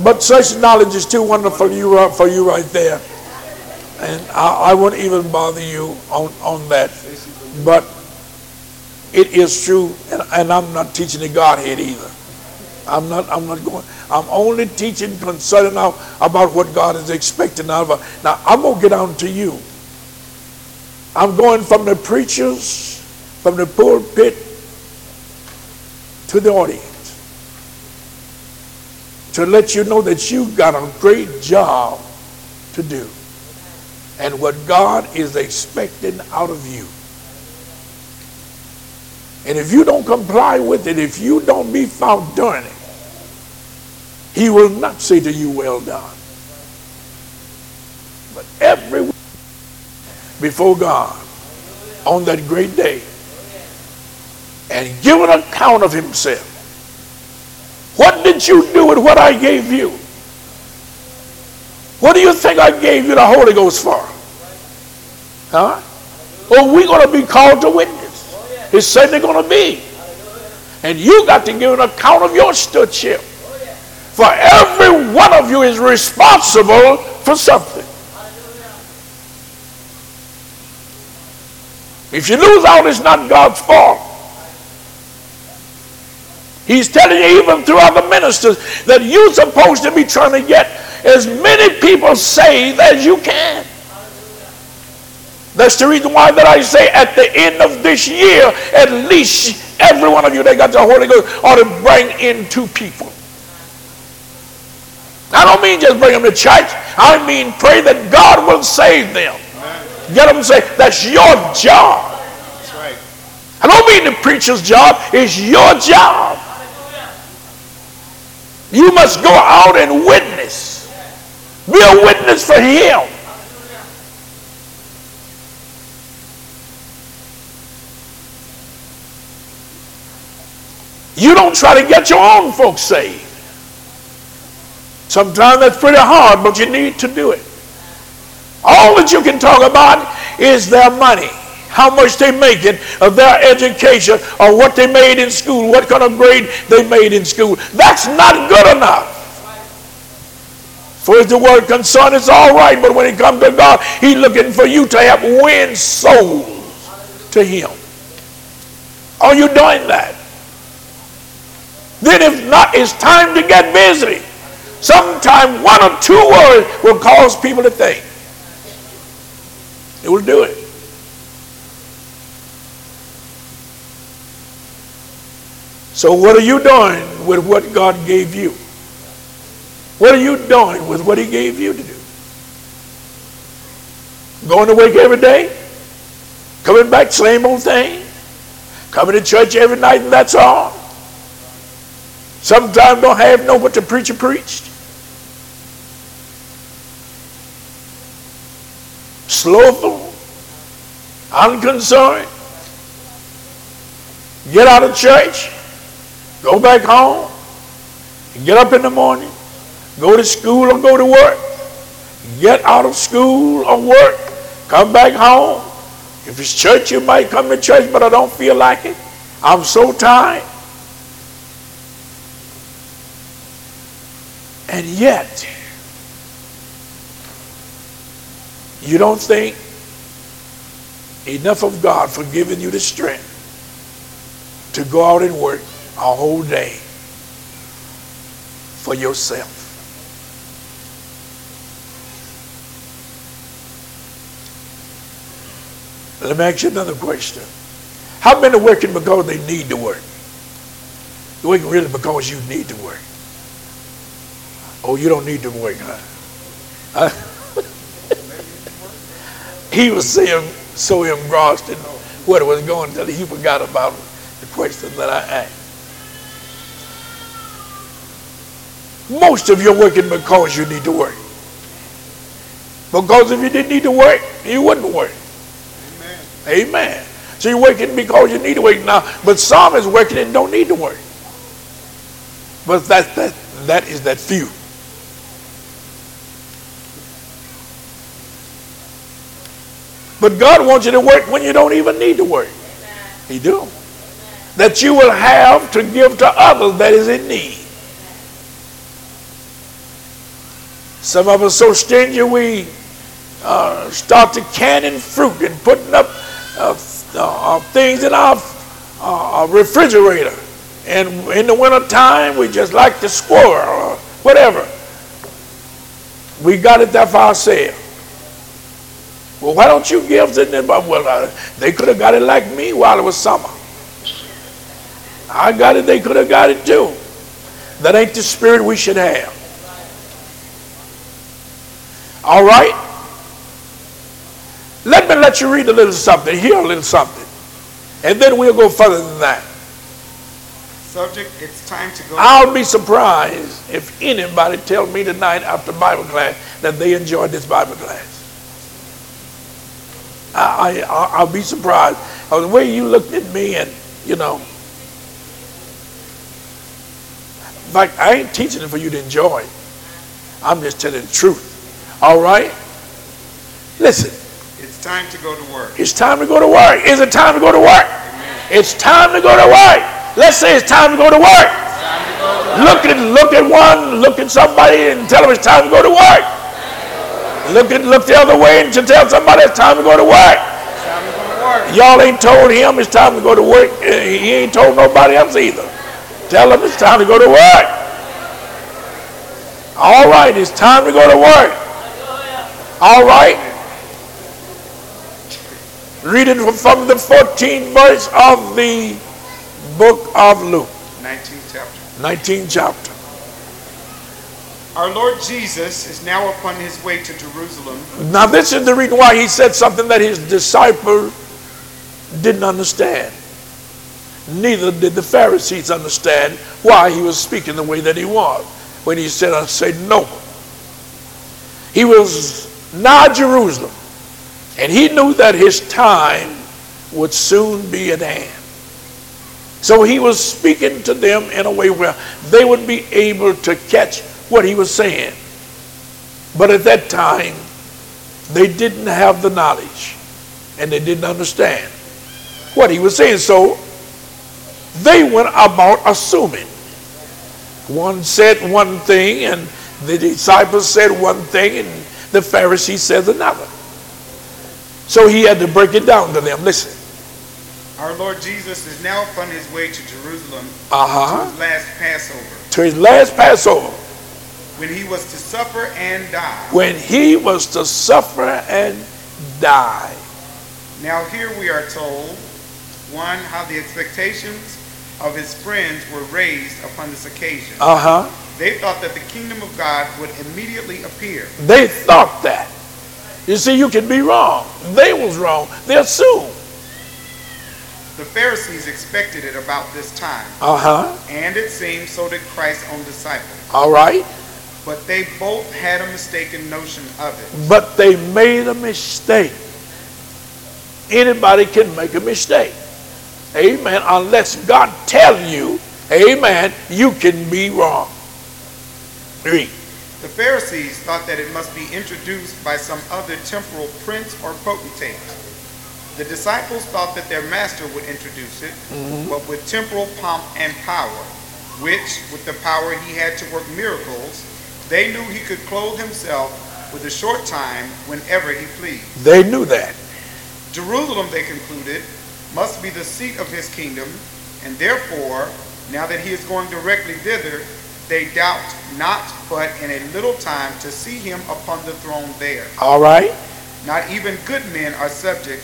But such knowledge is too wonderful for you right there. And I won't even bother you on that. But it is true, and I'm not teaching the Godhead either. I'm only teaching concerning about what God is expecting out of us. Now, I'm going to get on to you. I'm going from the preachers, from the pulpit, to the audience, to let you know that you've got a great job to do and what God is expecting out of you. And if you don't comply with it, if you don't be found doing it, he will not say to you, well done. But every week before God on that great day and give an account of himself. What did you do with what I gave you? What do you think I gave you the Holy Ghost for? Huh? Well, we're going to be called to witness. It's certainly going to be. And you got to give an account of your stewardship. For every one of you is responsible for something. If you lose out, it's not God's fault. He's telling you even through other ministers that you're supposed to be trying to get as many people saved as you can. That's the reason why that I say at the end of this year, at least every one of you that got the Holy Ghost ought to bring in 2 people. I don't mean just bring them to church. I mean pray that God will save them. Amen. Get them to say, that's your job. That's right. I don't mean the preacher's job. It's your job. You must go out and witness. Be a witness for him. You don't try to get your own folks saved. Sometimes that's pretty hard, but you need to do it. All that you can talk about is their money, how much they're making, of their education, or what they made in school, what kind of grade they made in school. That's not good enough. For the word concern is all right, but when it comes to God, he's looking for you to help win souls to him. Are you doing that? Then if not, it's time to get busy. Sometime 1 or 2 words will cause people to think. It will do it. So what are you doing with what God gave you? What are you doing with what he gave you to do? Going to work every day? Coming back, same old thing? Coming to church every night and that's all? Sometimes don't have no what the preacher preached. Slothful, unconcerned. Get out of church, go back home, get up in the morning, go to school or go to work, get out of school or work, Come back home. If it's church, you might come to church, but I don't feel like it. I'm so tired. And yet, you don't think enough of God for giving you the strength to go out and work a whole day for yourself. Let me ask you another question. How many are working because they need to work? You're working really because you need to work. Oh, you don't need to work, huh? He was so engrossed in what it was going until he forgot about the question that I asked. Most of you are working because you need to work. Because if you didn't need to work, you wouldn't work. Amen. So you're working because you need to work now. But some is working and don't need to work. But that is that few. But God wants you to work when you don't even need to work. He do. That you will have to give to others that is in need. Some of us so stingy we start to canning fruit and putting up things in our refrigerator, and in the winter time we just like the squirrel or whatever. We got it there for ourselves. Well, why don't you give to them? Well, they could have got it like me while it was summer. I got it. They could have got it too. That ain't the spirit we should have. All right. Let me let you read a little something, hear a little something, and then we'll go further than that. Subject, it's time to go. I'll be surprised if anybody tells me tonight after Bible class that they enjoyed this Bible class. I'll be surprised. The way you looked at me and, you know. In fact, I ain't teaching it for you to enjoy. I'm just telling the truth. All right? Listen. It's time to go to work. It's time to go to work. Is it time to go to work? Amen. It's time to go to work. Let's say it's time to go to work. Look at somebody and tell them it's time to go to work. Look the other way and tell somebody it's time to go to work. Y'all ain't told him it's time to go to work. He ain't told nobody else either. Tell him it's time to go to work. All right, it's time to go to work. All right. Reading from the 14th verse of the book of Luke. 19th chapter. 19th chapter. Our Lord Jesus is now upon his way to Jerusalem. Now this is the reason why he said something that his disciples didn't understand. Neither did the Pharisees understand why he was speaking the way that he was. When he said, I say no. He was nigh Jerusalem. And he knew that his time would soon be at hand. So he was speaking to them in a way where they would be able to catch what he was saying. But at that time, they didn't have the knowledge and they didn't understand what he was saying. So they went about assuming. One said one thing and the disciples said one thing and the Pharisees said another. So he had to break it down to them. Listen. Our Lord Jesus is now upon his way to Jerusalem to his last Passover. To his last Passover. When he was to suffer and die. When he was to suffer and die. Now here we are told, one, how the expectations of his friends were raised upon this occasion. They thought that the kingdom of God would immediately appear. They thought that. You see, you can be wrong. They was wrong. They assumed. The Pharisees expected it about this time. And it seemed so did Christ's own disciples. All right. But they both had a mistaken notion of it. But they made a mistake. Anybody can make a mistake. Amen. Unless God tells you, amen, you can be wrong. Read. The Pharisees thought that it must be introduced by some other temporal prince or potentate. The disciples thought that their master would introduce it, but with temporal pomp and power, which, with the power he had to work miracles, they knew he could clothe himself with a short time whenever he pleased. They knew that. Jerusalem, they concluded, must be the seat of his kingdom, and therefore, now that he is going directly thither, they doubt not but in a little time to see him upon the throne there. All right. Not even good men are subject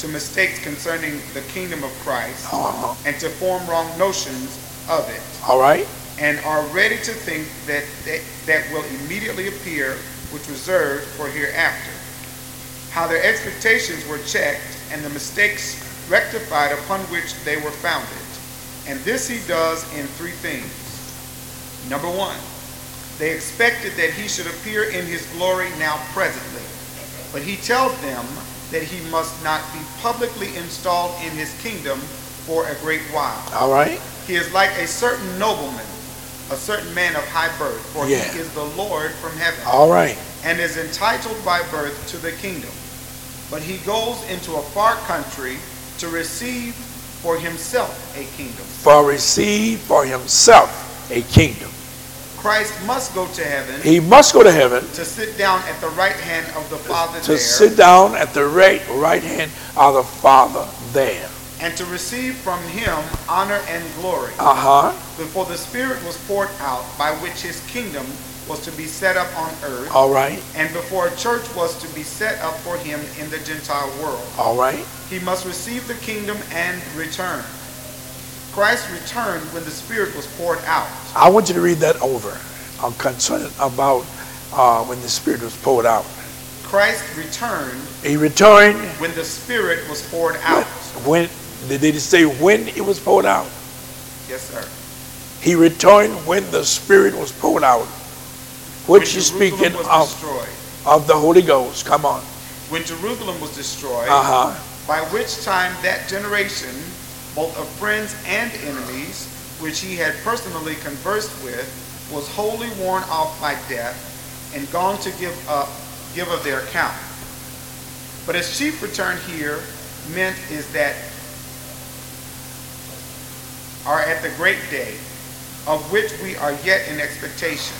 to mistakes concerning the kingdom of Christ and to form wrong notions of it. All right. And are ready to think that that will immediately appear, which reserved for hereafter. How their expectations were checked and the mistakes rectified upon which they were founded. And this he does in three things. Number one, they expected that he should appear in his glory now presently, but he tells them that he must not be publicly installed in his kingdom for a great while. All right. He is like a certain nobleman, a certain man of high birth, for he is the Lord from heaven. All right. And is entitled by birth to the kingdom. But he goes into a far country to receive for himself a kingdom. Christ must go to heaven. He must go to heaven. To sit down at the right hand of the Father there. To sit down at the right hand of the Father there. And to receive from him honor and glory. Before the Spirit was poured out, by which his kingdom was to be set up on earth. All right. And before a church was to be set up for him in the Gentile world. All right. He must receive the kingdom and return. Christ returned when the Spirit was poured out. I want you to read that over. I'm concerned about when the Spirit was poured out. Christ returned. He returned when the Spirit was poured out. When did it say when it was poured out? Yes, sir. He returned when the Spirit was poured out. Which is speaking of the Holy Ghost. Come on. When Jerusalem was destroyed, by which time that generation, both of friends and enemies, which he had personally conversed with, was wholly worn off by death and gone to give of their account. But his chief return here meant is that are at the great day, of which we are yet in expectation.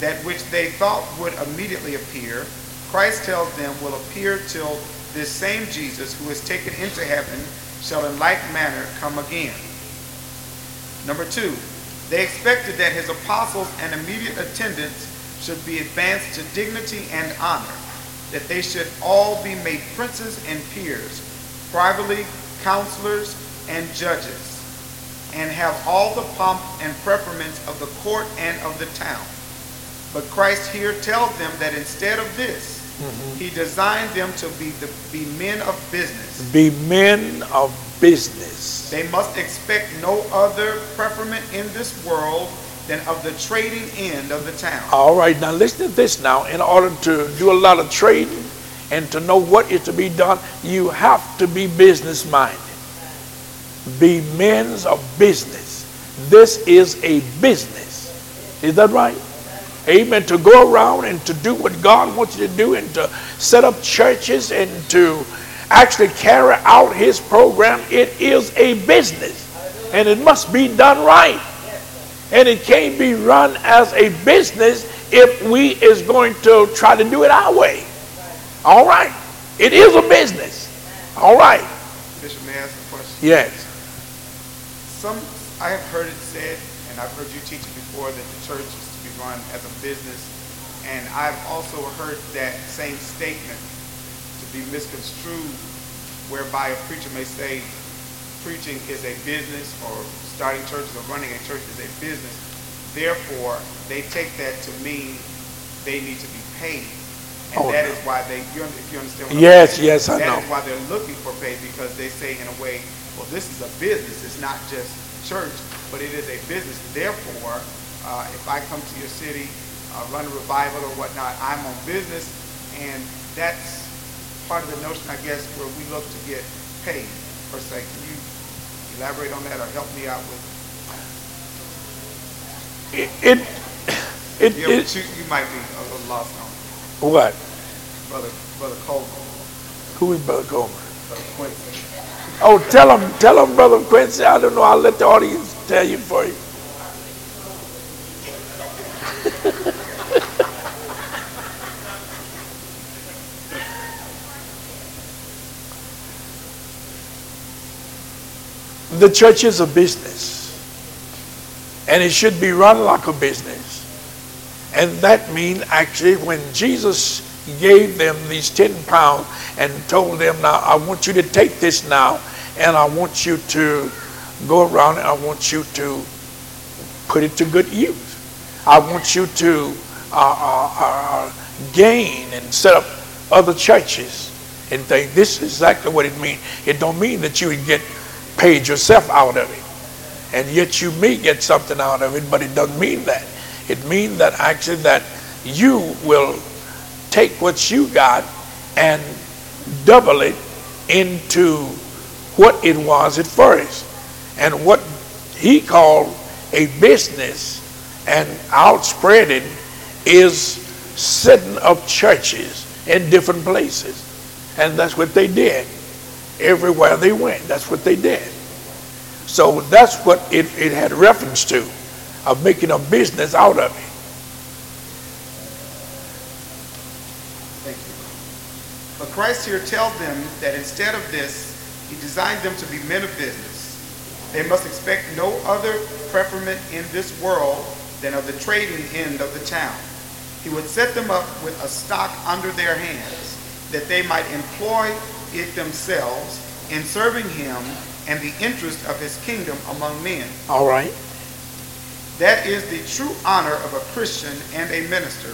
That which they thought would immediately appear, Christ tells them will appear till this same Jesus who is taken into heaven shall in like manner come again. Number two, they expected that his apostles and immediate attendants should be advanced to dignity and honor, that they should all be made princes and peers, privately counselors and judges, and have all the pomp and preferments of the court and of the town. But Christ here tells them that instead of this, he designed them to be men of business. Be men of business. They must expect no other preferment in this world than of the trading end of the town. All right, now listen to this now. In order to do a lot of trading and to know what is to be done, you have to be business minded. Be men of business. This is a business. Is that right? Amen. To go around and to do what God wants you to do and to set up churches and to actually carry out his program. It is a business and it must be done right. And it can't be run as a business if we is going to try to do it our way. All right. It is a business. All right. Bishop, may I ask a question? Yes. I have heard it said, and I've heard you teach it before, that the church is run as a business, and I've also heard that same statement to be misconstrued, whereby a preacher may say preaching is a business or starting churches or running a church is a business. Therefore, they take that to mean they need to be paid, and that is why they. If you understand what I'm saying, that is why they're looking for pay, because they say in a way, well, this is a business. It's not just church, but it is a business. Therefore. If I come to your city, run a revival or whatnot, I'm on business, and that's part of the notion, I guess, where we look to get paid, per se. Can you elaborate on that or help me out with it? It, You might be a lost on what? Brother Coleman. Who is Brother Coleman? Brother Quincy. Oh, tell him, Brother Quincy. I don't know. I'll let the audience tell you for you. The church is a business, and it should be run like a business. And that means actually when Jesus gave them these 10 pounds and told them, now I want you to take this now, and I want you to go around and I want you to put it to good use. I want you to gain and set up other churches and think this is exactly what it means. It don't mean that you would get paid yourself out of it, and yet you may get something out of it, but it doesn't mean that. It means that actually that you will take what you got and double it into what it was at first, and what he called a business and outspread it is setting up churches in different places, and that's what they did. Everywhere they went, that's what they did. So that's what it had reference to, of making a business out of it. Thank you. But Christ here tells them that instead of this, he designed them to be men of business. They must expect no other preferment in this world than of the trading end of the town. He would set them up with a stock under their hands, that they might employ it themselves in serving him and the interest of his kingdom among men. All right. That is the true honor of a Christian and a minister,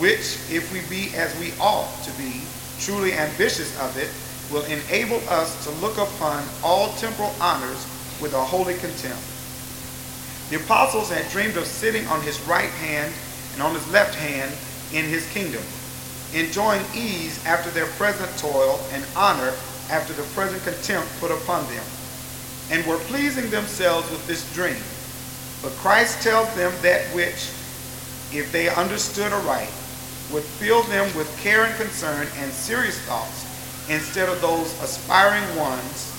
which, if we be as we ought to be, truly ambitious of it, will enable us to look upon all temporal honors with a holy contempt. The apostles had dreamed of sitting on his right hand and on his left hand in his kingdom, enjoying ease after their present toil and honor after the present contempt put upon them, and were pleasing themselves with this dream. But Christ tells them that which, if they understood aright, would fill them with care and concern and serious thoughts, instead of those aspiring ones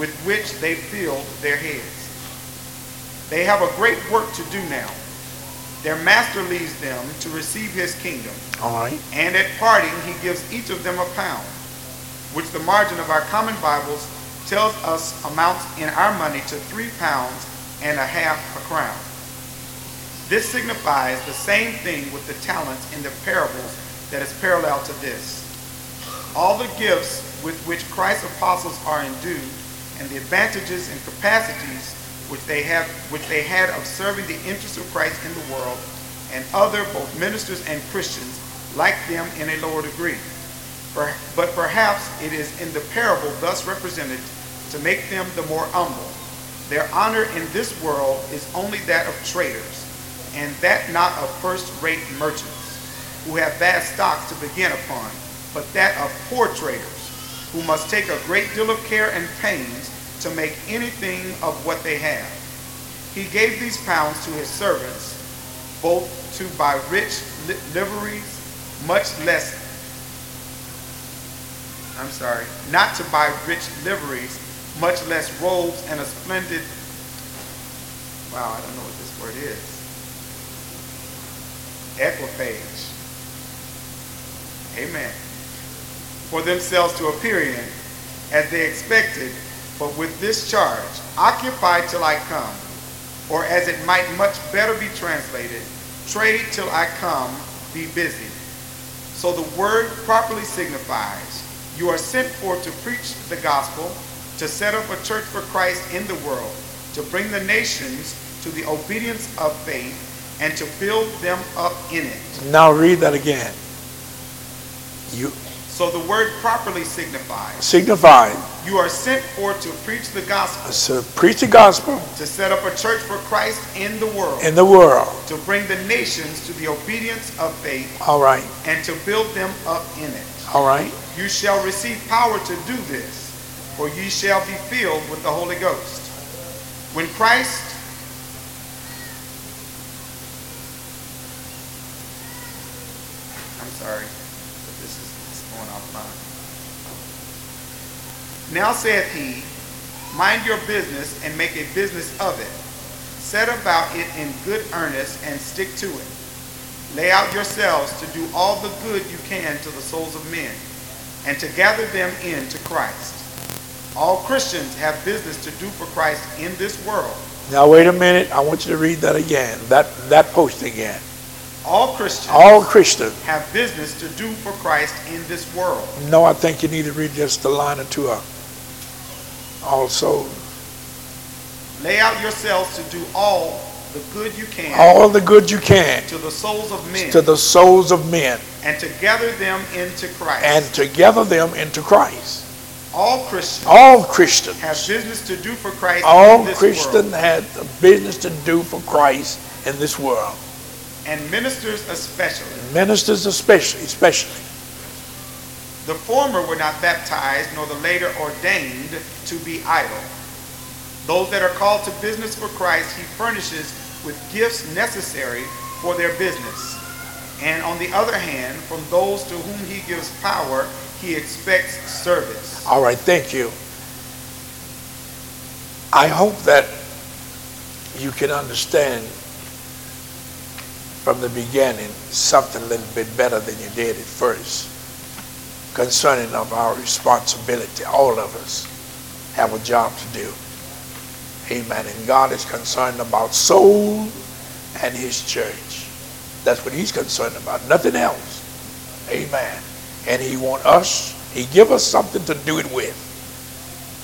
with which they filled their heads. They have a great work to do now. Their master leaves them to receive his kingdom. All right. And at parting, he gives each of them a pound, which the margin of our common Bibles tells us amounts in our money to 3 pounds and a half a crown. This signifies the same thing with the talents in the parables that is parallel to this. All the gifts with which Christ's apostles are endued, and the advantages and capacities which they had of serving the interests of Christ in the world, and other both ministers and Christians like them in a lower degree. But perhaps it is in the parable thus represented to make them the more humble. Their honor in this world is only that of traders, and that not of first-rate merchants, who have vast stocks to begin upon, but that of poor traders, who must take a great deal of care and pains to make anything of what they have. He gave these pounds to his servants, both to buy rich liveries, not to buy rich liveries, much less robes and a splendid, wow, I don't know what this word is, equipage, amen, for themselves to appear in, as they expected, but with this charge, occupy till I come, or as it might much better be translated, trade till I come, be busy. So the word properly signifies, you are sent for to preach the gospel, to set up a church for Christ in the world, to bring the nations to the obedience of faith, and to build them up in it. Now read that again. So the word properly signifies. Signified. You are sent for to preach the gospel. So preach the gospel. To set up a church for Christ in the world. In the world. To bring the nations to the obedience of faith. All right. And to build them up in it. All right. You shall receive power to do this, for ye shall be filled with the Holy Ghost. sorry, but this is going offline. Now saith he, mind your business and make a business of it. Set about it in good earnest and stick to it. Lay out yourselves to do all the good you can to the souls of men, and to gather them in to Christ. All Christians have business to do for Christ in this world. Now wait a minute, I want you to read that again, that post again. All Christians have business to do for Christ in this world. No, I think you need to read just a line or two up. Also, lay out yourselves to do all the good you can. All the good you can. To the souls of men. To the souls of men. And to gather them into Christ. And to gather them into Christ. All Christians have business to do for Christ in this world. All Christians have business to do for Christ in this world. And ministers especially. Ministers especially. The former were not baptized, nor the later ordained to be idle. Those that are called to business for Christ, he furnishes with gifts necessary for their business. And on the other hand, from those to whom he gives power, he expects service. All right, thank you. I hope that you can understand from the beginning something a little bit better than you did at first concerning of our responsibility. All of us have a job to do. Amen. And God is concerned about soul and his church. That's what he's concerned about. Nothing else. Amen. And he wants us, he gives us something to do it with.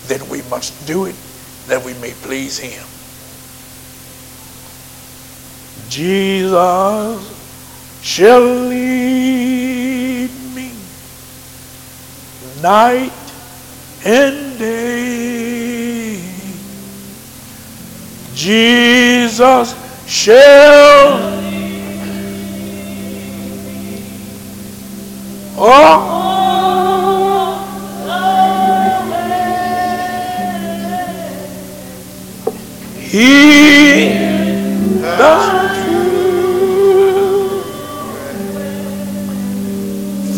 Then we must do it that we may please him. Jesus shall lead me night and day. Jesus shall He does true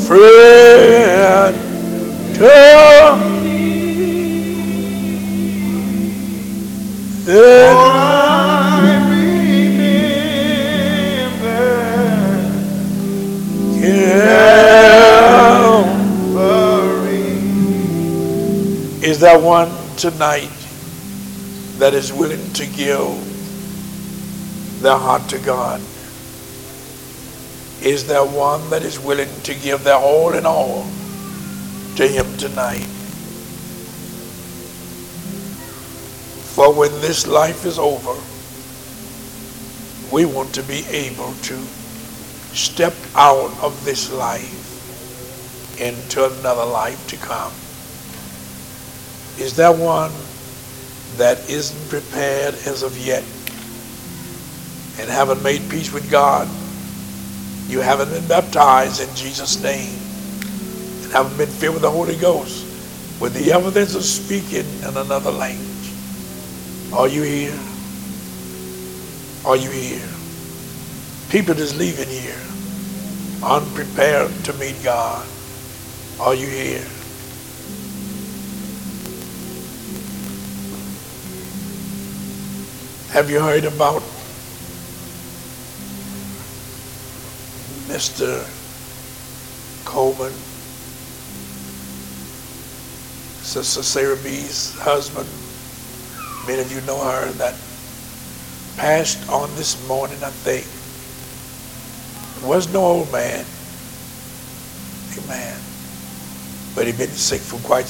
friend to me. Is there one tonight that is willing to give their heart to God? Is there one that is willing to give their all in all to him tonight? For when this life is over, we want to be able to step out of this life into another life to come. Is there one that isn't prepared as of yet and haven't made peace with God? You haven't been baptized in Jesus' name and haven't been filled with the Holy Ghost with the evidence of speaking in another language. Are you here? Are you here? People just leaving here unprepared to meet God. Are you here? Have you heard about Mr. Coleman, Sister Sarah B's husband? Many of you know her, that passed on this morning, I think. Was no old man. Amen. But he'd been sick for quite